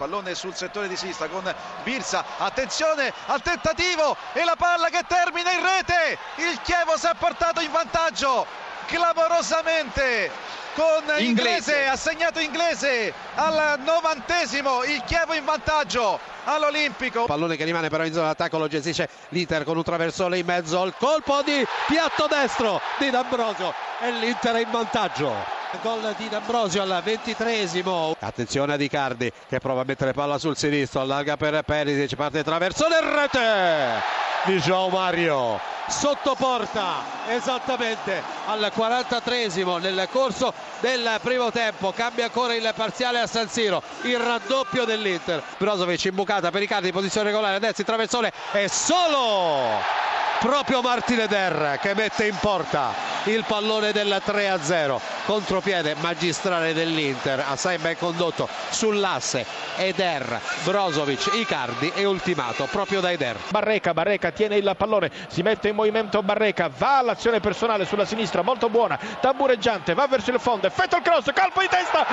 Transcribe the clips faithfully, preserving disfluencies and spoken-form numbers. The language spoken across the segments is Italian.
Pallone sul settore di sinistra con Birsa, attenzione al tentativo e la palla che termina in rete, il Chievo si è portato in vantaggio clamorosamente con Inglese, ha segnato Inglese al novantesimo, il Chievo in vantaggio all'Olimpico. Pallone che rimane però in zona d'attacco, lo gestisce l'Inter con un traversone in mezzo, il colpo di piatto destro di D'Ambrosio e l'Inter è in vantaggio. Gol di D'Ambrosio al ventitreesimo. Attenzione ad Icardi che prova a mettere palla sul sinistro, allarga per Perisic, parte traversone e rete di João Mario sotto porta esattamente al quarantatreesimo nel corso del primo tempo. Cambia ancora il parziale a San Siro, il raddoppio dell'Inter. Brozovic imbucata per Icardi in posizione regolare, adesso il traversone è solo proprio Martinez che mette in porta il pallone del tre a zero. Contropiede magistrale dell'Inter, assai ben condotto sull'asse Eder, Brozovic, Icardi e ultimato proprio da Eder. Barreca, Barreca tiene il pallone, si mette in movimento Barreca, va all'azione personale sulla sinistra, molto buona, tambureggiante, va verso il fondo, effettua il cross, colpo di testa,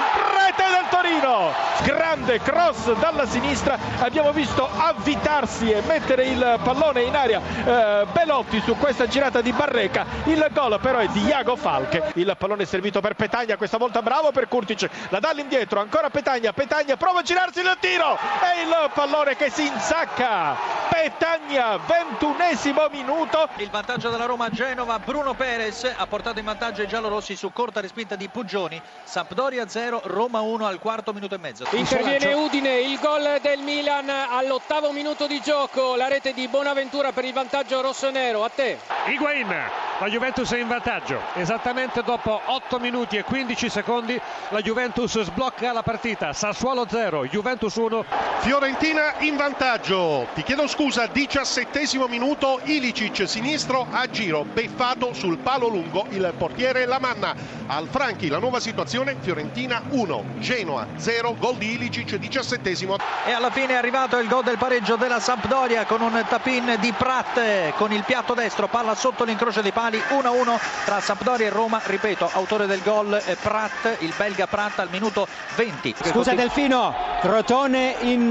rete del Torino! Grande cross dalla sinistra, abbiamo visto avvitarsi e mettere il pallone in aria eh, Belotti su questa girata di Barreca, il gol però è di Iago Falqué. Il pallone è servito per Petagna, questa volta bravo per Kurtic, la dà all'indietro, ancora Petagna, Petagna prova a girarsi il tiro e il pallone che si insacca, Petagna, ventunesimo minuto. Il vantaggio della Roma a Genova, Bruno Peres ha portato in vantaggio i giallorossi su corta respinta di Puggioni, Sampdoria zero, Roma uno al quarto minuto e mezzo. Interviene Udine, il gol del Milan all'ottavo minuto di gioco, la rete di Bonaventura per il vantaggio rossonero. A te Higuain, la Juventus è in vantaggio, esattamente dopo otto minuti e quindici secondi la Juventus sblocca la partita, Sassuolo zero, Juventus uno. Fiorentina in vantaggio, ti chiedo scusa, diciassettesimo minuto, Ilicic sinistro a giro, beffato sul palo lungo il portiere Lamanna. Al Franchi la nuova situazione, Fiorentina uno, Genoa zero, gol di Ilicic diciassettesimo. E alla fine è arrivato il gol del pareggio della Sampdoria con un tap-in di Pratt con il piatto destro, palla sotto l'incrocio dei pali, uno a uno tra Sampdoria e Roma, ripeto, autore del gol Pratt, il belga Pratt al minuto venti. Scusa Delfino, Crotone in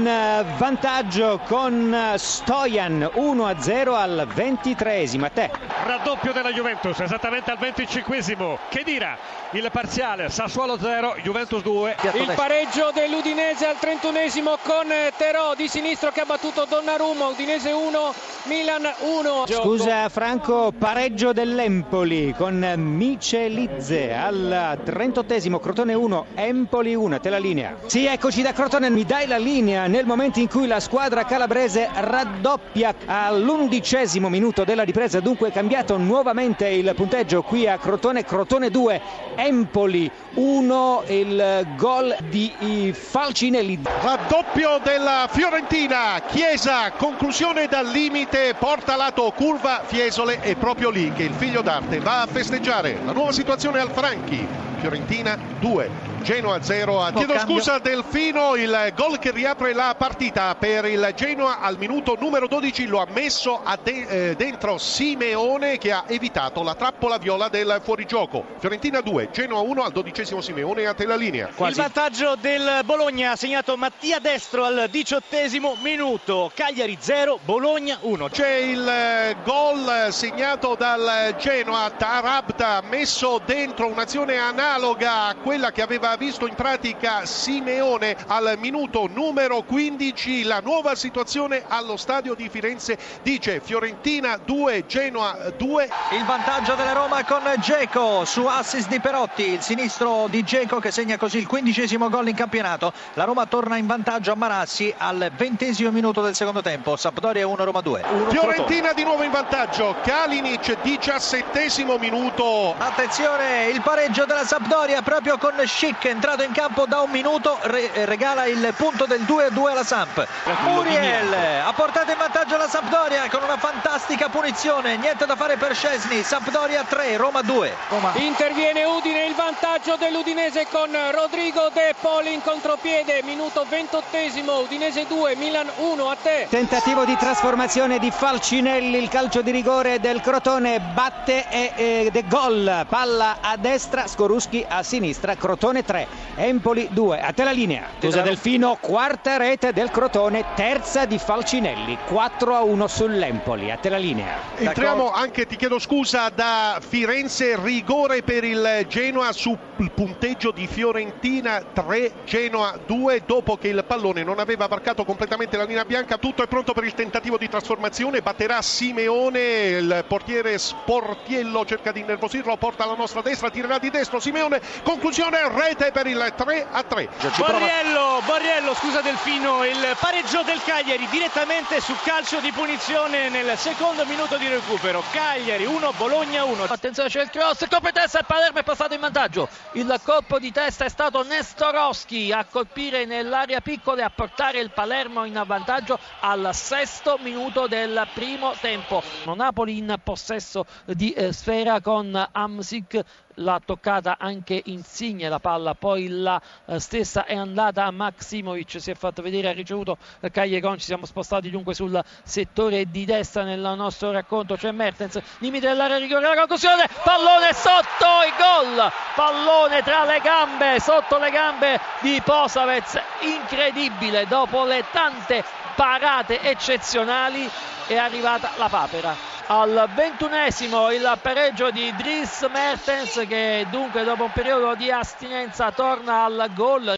vantaggio con Stojan uno a zero al ventitreesimo, a te. Raddoppio della Juventus esattamente al venticinquesimo, che dirà il parziale, Sassuolo zero, Juventus due. Il pareggio dell'Udinese al trentunesimo con Terò di sinistro che ha battuto Donnarumma, Udinese uno, Milan uno. Scusa Franco, pareggio dell'Empoli con Michelizze al trentottesimo, Crotone uno, Empoli uno, te la linea. Sì, eccoci da Crotone, mi dai la linea nel momento in cui la squadra calabrese raddoppia all'undicesimo minuto della ripresa, dunque è cambiato nuovamente il punteggio qui a Crotone, Crotone due, Empoli uno, il gol di Falcinelli. Raddoppio della Fiorentina, Chiesa, conclusione dal limite, porta lato curva, Fiesole è proprio lì che il figlio d'arte va a festeggiare la nuova situazione al Franchi. Fiorentina due, Genoa zero. A... Chiedo cambio. Scusa Delfino, il gol che riapre la partita per il Genoa al minuto numero dodici lo ha messo a de- eh, dentro Simeone che ha evitato la trappola viola del fuorigioco. Fiorentina due, Genoa uno al dodicesimo, Simeone a te la linea. Quasi. Il vantaggio del Bologna ha segnato Mattia Destro al diciottesimo minuto, Cagliari zero, Bologna uno. C'è il gol segnato dal Genoa, Tarabda ha messo dentro un'azione analoga analoga a quella che aveva visto in pratica Simeone al minuto numero quindici. La nuova situazione allo stadio di Firenze dice Fiorentina due, Genoa due. Il vantaggio della Roma con Dzeko su assist di Perotti, il sinistro di Dzeko che segna così il quindicesimo gol in campionato. La Roma torna in vantaggio a Marassi al ventesimo minuto del secondo tempo, Sampdoria uno, Roma due. Fiorentina di nuovo in vantaggio, Kalinic diciassettesimo minuto. Attenzione, il pareggio della Sampdoria Sampdoria proprio con Schick, entrato in campo da un minuto, re- regala il punto del due a due alla Samp. Muriel ha portato in vantaggio la Sampdoria con una fantastica punizione, niente da fare per Szczesny. Sampdoria tre, Roma due. Roma. Interviene Udine, il vantaggio dell'Udinese con Rodrigo De Poli in contropiede, minuto ventottesimo, Udinese due, Milan uno, a te. Tentativo di trasformazione di Falcinelli, il calcio di rigore del Crotone batte ed è gol, palla a destra, Scoruschi a sinistra, Crotone tre. tre, Empoli due. A te la linea. Scusa Delfino, quarta rete del Crotone, terza di Falcinelli, quattro a uno sull'Empoli. A te la linea. Entriamo anche, ti chiedo scusa, da Firenze, rigore per il Genoa sul punteggio di Fiorentina tre, Genoa due, dopo che il pallone non aveva varcato completamente la linea bianca. Tutto è pronto per il tentativo di trasformazione, batterà Simeone, il portiere Sportiello cerca di innervosirlo, porta alla nostra destra, tirerà di destro Simeone, conclusione, rete per il tre a tre. Borriello, Borriello, scusa Delfino, il pareggio del Cagliari direttamente su calcio di punizione nel secondo minuto di recupero. Cagliari uno, Bologna uno. Attenzione, c'è il cross, colpo di testa, il Palermo è passato in vantaggio. Il colpo di testa è stato Nestorowski a colpire nell'area piccola e a portare il Palermo in vantaggio al sesto minuto del primo tempo. Napoli in possesso di eh, sfera con Hamsik, l'ha toccata anche Insigne la palla, poi la eh, stessa è andata a Maksimovic, si è fatto vedere, ha ricevuto eh, Cagliacon. Ci siamo spostati dunque sul settore di destra nel nostro racconto, c'è Mertens, limite dell'area rigore, la conclusione, pallone sotto e gol, pallone tra le gambe, sotto le gambe di Posavec, incredibile, dopo le tante parate eccezionali è arrivata la papera. Al ventunesimo il pareggio di Dries Mertens, che dunque dopo un periodo di astinenza torna al gol.